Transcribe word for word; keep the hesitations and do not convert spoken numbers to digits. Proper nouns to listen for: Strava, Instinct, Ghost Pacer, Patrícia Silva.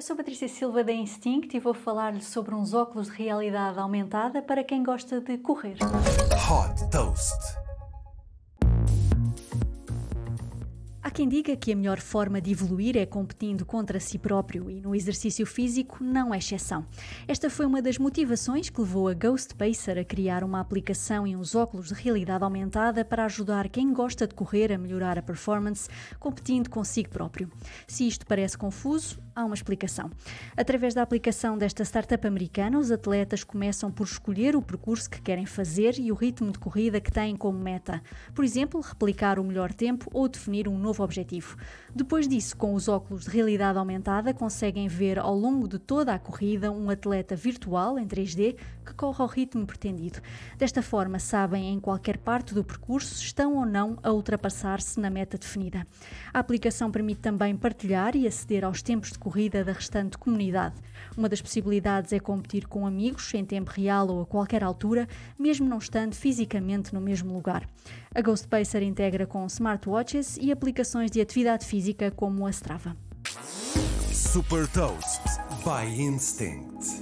Eu sou Patrícia Silva da Instinct e vou falar-lhe sobre uns óculos de realidade aumentada para quem gosta de correr. Hot Toast. Há quem diga que a melhor forma de evoluir é competindo contra si próprio e no exercício físico não é exceção. Esta foi uma das motivações que levou a Ghost Pacer a criar uma aplicação e uns óculos de realidade aumentada para ajudar quem gosta de correr a melhorar a performance competindo consigo próprio. Se isto parece confuso, há uma explicação. Através da aplicação desta startup americana, os atletas começam por escolher o percurso que querem fazer e o ritmo de corrida que têm como meta. Por exemplo, replicar o melhor tempo ou definir um novo novo objetivo. Depois disso, com os óculos de realidade aumentada, conseguem ver ao longo de toda a corrida um atleta virtual em três D que corre ao ritmo pretendido. Desta forma, sabem em qualquer parte do percurso se estão ou não a ultrapassar-se na meta definida. A aplicação permite também partilhar e aceder aos tempos de corrida da restante comunidade. Uma das possibilidades é competir com amigos em tempo real ou a qualquer altura, mesmo não estando fisicamente no mesmo lugar. A Ghost Pacer integra com smartwatches e aplicações de atividade física como a Strava. Super Toast by Instinct.